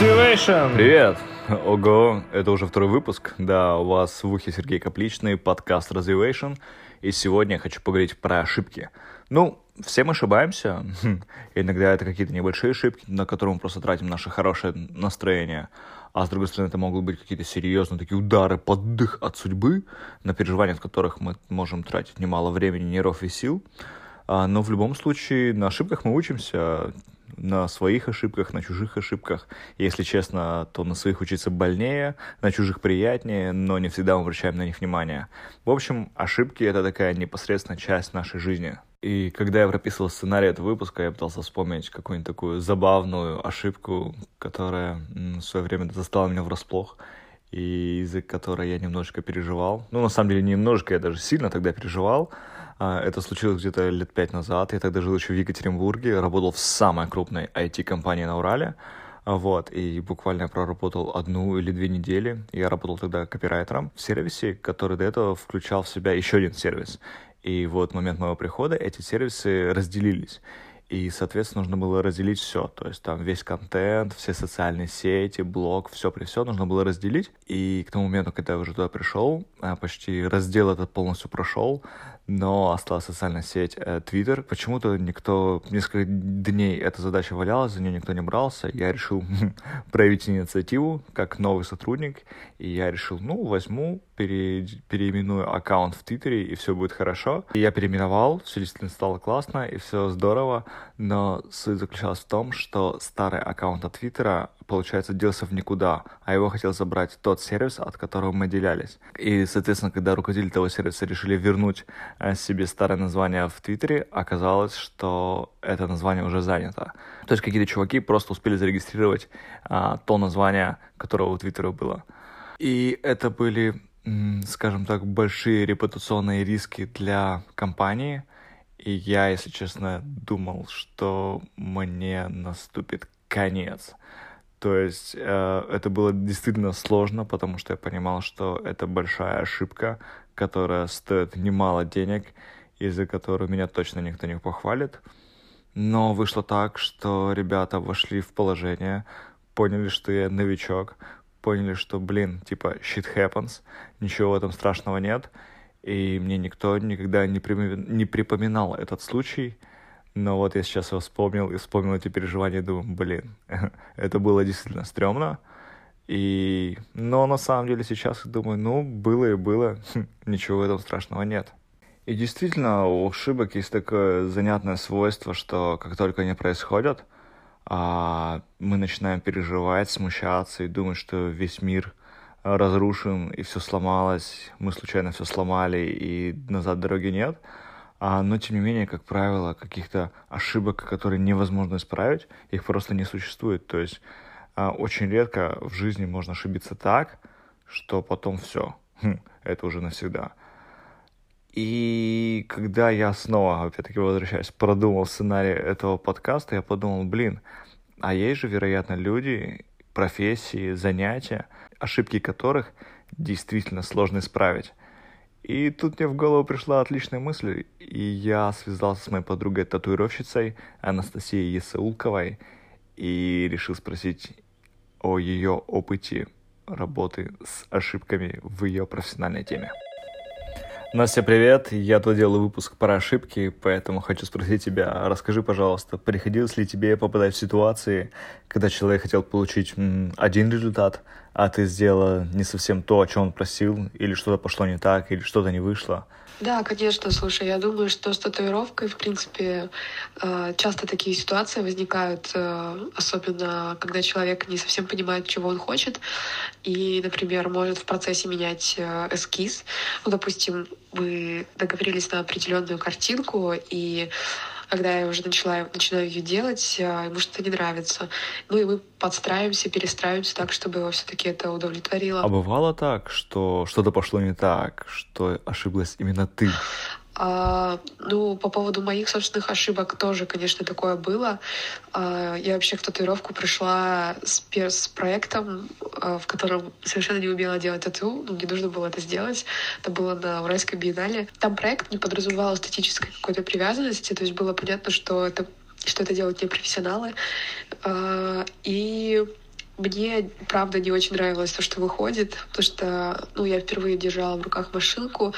Развивэйшн! Привет! Ого, это уже второй выпуск. Да, у вас в ухе Сергей Капличный, подкаст Развивэйшн. И сегодня я хочу поговорить про ошибки. Все мы ошибаемся. Иногда это какие-то небольшие ошибки, на которые мы просто тратим наше хорошее настроение. А с другой стороны, это могут быть какие-то серьезные такие удары под дых от судьбы, на переживания от которых мы можем тратить немало времени, нервов и сил. Но в любом случае на ошибках мы учимся. На своих ошибках, на чужих ошибках. Если честно, то на своих учиться больнее, на чужих приятнее, но не всегда мы обращаем на них внимание. В общем, ошибки — это такая непосредственная часть нашей жизни. И когда я прописывал сценарий этого выпуска, я пытался вспомнить какую-нибудь такую забавную ошибку, которая в свое время застала меня врасплох, и из-за которой я немножечко переживал. На самом деле, не немножко, я даже сильно тогда переживал. Это случилось где-то лет 5 назад. Я тогда жил еще в Екатеринбурге, работал в самой крупной IT-компании на Урале. И буквально я проработал 1 или 2 недели. Я работал тогда копирайтером в сервисе, который до этого включал в себя еще один сервис. И в момент моего прихода эти сервисы разделились. И, соответственно, нужно было разделить все. То есть там весь контент, все социальные сети, блог, все нужно было разделить. И к тому моменту, когда я уже туда пришел, почти раздел этот полностью прошел. Но осталась социальная сеть Twitter. Почему-то никто, несколько дней эта задача валялась, за нее никто не брался. Я решил проявить инициативу как новый сотрудник. И я решил, возьму, переименую аккаунт в Твиттере, и все будет хорошо. И я переименовал, все действительно стало классно, и все здорово. Но суть заключалась в том, что старый аккаунт от Твиттера, получается, делся в никуда, а его хотел забрать тот сервис, от которого мы делялись. И, соответственно, когда руководители того сервиса решили вернуть себе старое название в Твиттере, оказалось, что это название уже занято. То есть какие-то чуваки просто успели зарегистрировать то название, которого у Твиттера было. И это были, скажем так, большие репутационные риски для компании. И я, если честно, думал, что мне наступит конец. То есть это было действительно сложно, потому что я понимал, что это большая ошибка, которая стоит немало денег, из-за которой меня точно никто не похвалит. Но вышло так, что ребята вошли в положение, поняли, что я новичок, поняли, что, shit happens, ничего в этом страшного нет. И мне никто никогда не припоминал этот случай. Но я сейчас его вспомнил эти переживания и думаю, это было действительно стрёмно. Но на самом деле сейчас думаю, было и было, ничего в этом страшного нет. И действительно, у ошибок есть такое занятное свойство, что как только они происходят, мы начинаем переживать, смущаться и думать, что весь мир разрушен и все сломалось, мы случайно все сломали и назад дороги нет. Но, тем не менее, как правило, каких-то ошибок, которые невозможно исправить, их просто не существует. То есть очень редко в жизни можно ошибиться так, что потом все, это уже навсегда. И когда я снова, опять-таки возвращаюсь, продумал сценарий этого подкаста, я подумал, а есть же, вероятно, люди, профессии, занятия, ошибки которых действительно сложно исправить. И тут мне в голову пришла отличная мысль, и я связался с моей подругой-татуировщицей Анастасией Есаулковой и решил спросить о ее опыте работы с ошибками в ее профессиональной теме. Настя, привет! Я тут делаю выпуск про ошибки, поэтому хочу спросить тебя, расскажи, пожалуйста, приходилось ли тебе попадать в ситуации, когда человек хотел получить один результат, а ты сделала не совсем то, о чем он просил, или что-то пошло не так, или что-то не вышло? Да, конечно, слушай, я думаю, что с татуировкой, в принципе, часто такие ситуации возникают, особенно когда человек не совсем понимает, чего он хочет, и, например, может в процессе менять эскиз. Допустим, мы договорились на определенную картинку, и когда я уже начинаю ее делать, ему что-то не нравится. И мы подстраиваемся, перестраиваемся так, чтобы его все-таки это удовлетворило. А бывало так, что что-то пошло не так, что ошиблась именно ты? По поводу моих собственных ошибок тоже, конечно, такое было. Я вообще в татуировку пришла с проектом, в котором совершенно не умела делать тату, мне нужно было это сделать. Это было на Уральской биеннале. Там проект не подразумевал эстетической какой-то привязанности, то есть было понятно, что это делают не профессионалы. И Мне, правда, не очень нравилось то, что выходит, потому что, я впервые держала в руках машинку,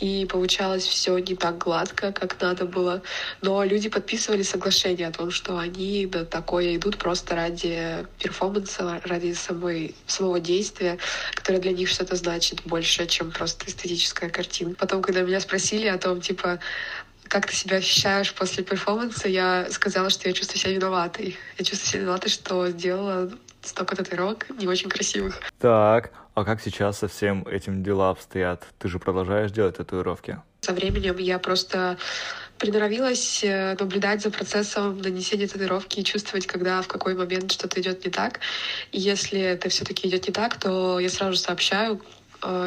и получалось все не так гладко, как надо было. Но люди подписывали соглашение о том, что они на такое идут просто ради перформанса, ради самого действия, которое для них что-то значит больше, чем просто эстетическая картина. Потом, когда меня спросили о том, как ты себя ощущаешь после перформанса, я сказала, что я чувствую себя виноватой. Я чувствую себя виноватой, что сделала столько татуировок не очень красивых. Так, а как сейчас со всем этим дела обстоят? Ты же продолжаешь делать татуировки? Со временем я просто приноровилась наблюдать за процессом нанесения татуировки и чувствовать, когда, в какой момент что-то идет не так. И если это все-таки идет не так, то я сразу сообщаю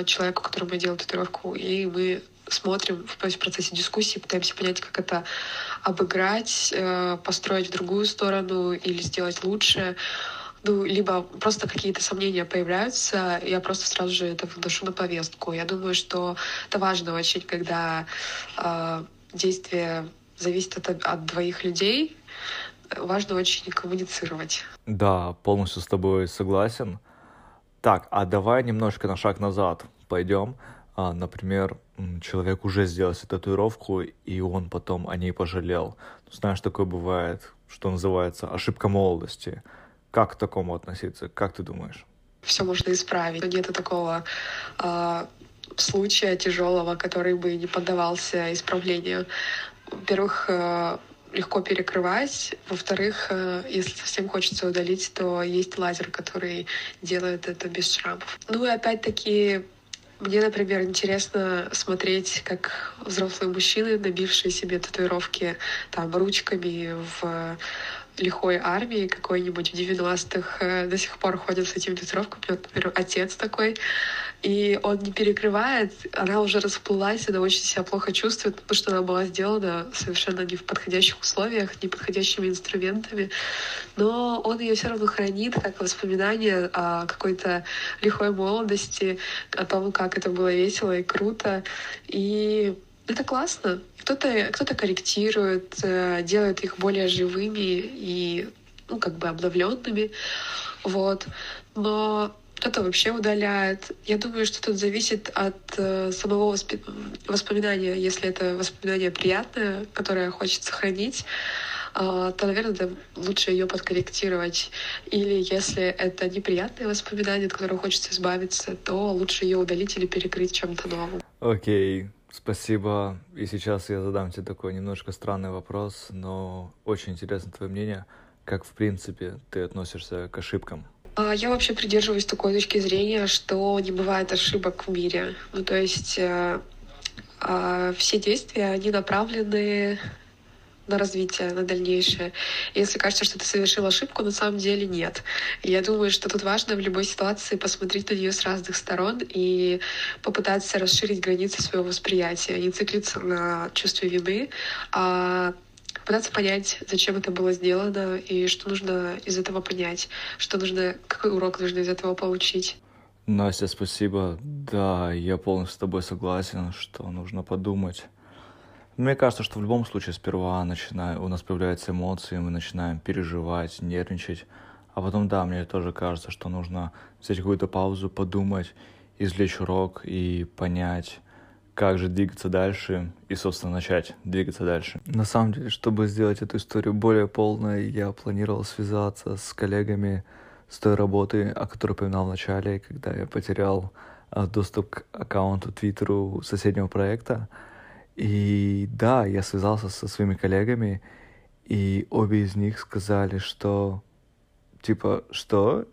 человеку, которому я делаю татуировку, и мы смотрим в процессе дискуссии, пытаемся понять, как это обыграть, построить в другую сторону или сделать лучше. Либо просто какие-то сомнения появляются, я просто сразу же это вношу на повестку. Я думаю, что это важно очень, когда действие зависит от двоих людей. Важно очень коммуницировать. Да, полностью с тобой согласен. Так, а давай немножко на шаг назад пойдем. Например, человек уже сделал себе татуировку, и он потом о ней пожалел. Знаешь, такое бывает, что называется ошибка молодости. Как к такому относиться? Как ты думаешь? Все можно исправить. Нет такого случая тяжелого, который бы не поддавался исправлению. Во-первых, легко перекрывать. Во-вторых, если совсем хочется удалить, то есть лазер, который делает это без шрамов. И опять-таки, мне, например, интересно смотреть, как взрослые мужчины, набившие себе татуировки ручками в лихой армии какой-нибудь в 90-х, до сих пор ходят с этими татуировками. Вот, например, отец такой, и он не перекрывает, она уже расплылась, она очень себя плохо чувствует, потому что она была сделана совершенно не в подходящих условиях, не подходящими инструментами. Но он ее все равно хранит как воспоминание о какой-то лихой молодости, о том, как это было весело и круто. И это классно. Кто-то корректирует, делает их более живыми и, обновленными. Но кто-то вообще удаляет. Я думаю, что тут зависит от самого воспоминания. Если это воспоминание приятное, которое хочет сохранить, то, наверное, лучше ее подкорректировать. Или если это неприятное воспоминание, от которого хочется избавиться, то лучше ее удалить или перекрыть чем-то новым. Окей. Спасибо. И сейчас я задам тебе такой немножко странный вопрос, но очень интересно твое мнение, как, в принципе, ты относишься к ошибкам? Я вообще придерживаюсь такой точки зрения, что не бывает ошибок в мире. Все действия, они направлены на развитие, на дальнейшее. Если кажется, что ты совершил ошибку, на самом деле нет. И я думаю, что тут важно в любой ситуации посмотреть на нее с разных сторон и попытаться расширить границы своего восприятия, не циклиться на чувстве вины, а пытаться понять, зачем это было сделано и что нужно из этого понять, какой урок нужно из этого получить. Настя, спасибо. Да, я полностью с тобой согласен, что нужно подумать. Мне кажется, что в любом случае сперва у нас появляются эмоции, мы начинаем переживать, нервничать. А потом, да, мне тоже кажется, что нужно взять какую-то паузу, подумать, извлечь урок и понять, как же двигаться дальше и, собственно, начать двигаться дальше. На самом деле, чтобы сделать эту историю более полной, я планировал связаться с коллегами с той работы, о которой упоминал в начале, когда я потерял доступ к аккаунту Твиттеру соседнего проекта. И да, я связался со своими коллегами, и обе из них сказали, что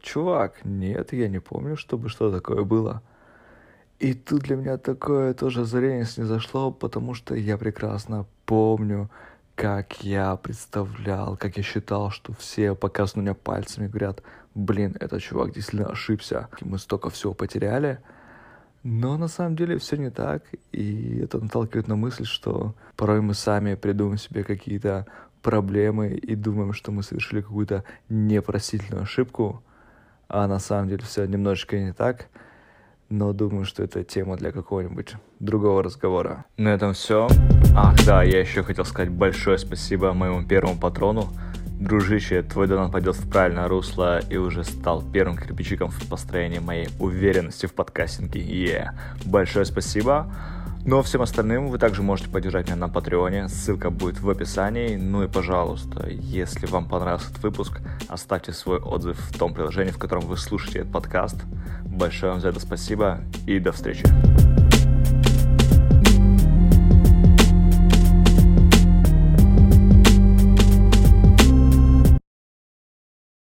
чувак, нет, я не помню, чтобы что такое было. И тут для меня такое тоже озарение снизошло, потому что я прекрасно помню, как я представлял, как я считал, что все показывают на меня пальцами, говорят, этот чувак действительно ошибся, мы столько всего потеряли. Но на самом деле все не так, и это наталкивает на мысль, что порой мы сами придумываем себе какие-то проблемы и думаем, что мы совершили какую-то непростительную ошибку, а на самом деле все немножечко не так, но думаю, что это тема для какого-нибудь другого разговора. На этом все. Я еще хотел сказать большое спасибо моему первому патрону, Дружище, твой донат пойдет в правильное русло и уже стал первым кирпичиком в построении моей уверенности в подкастинге. Большое спасибо. Ну а всем остальным вы также можете поддержать меня на Патреоне, ссылка будет в описании. Ну и пожалуйста, если вам понравился этот выпуск, оставьте свой отзыв в том приложении, в котором вы слушаете этот подкаст. Большое вам за это спасибо и до встречи.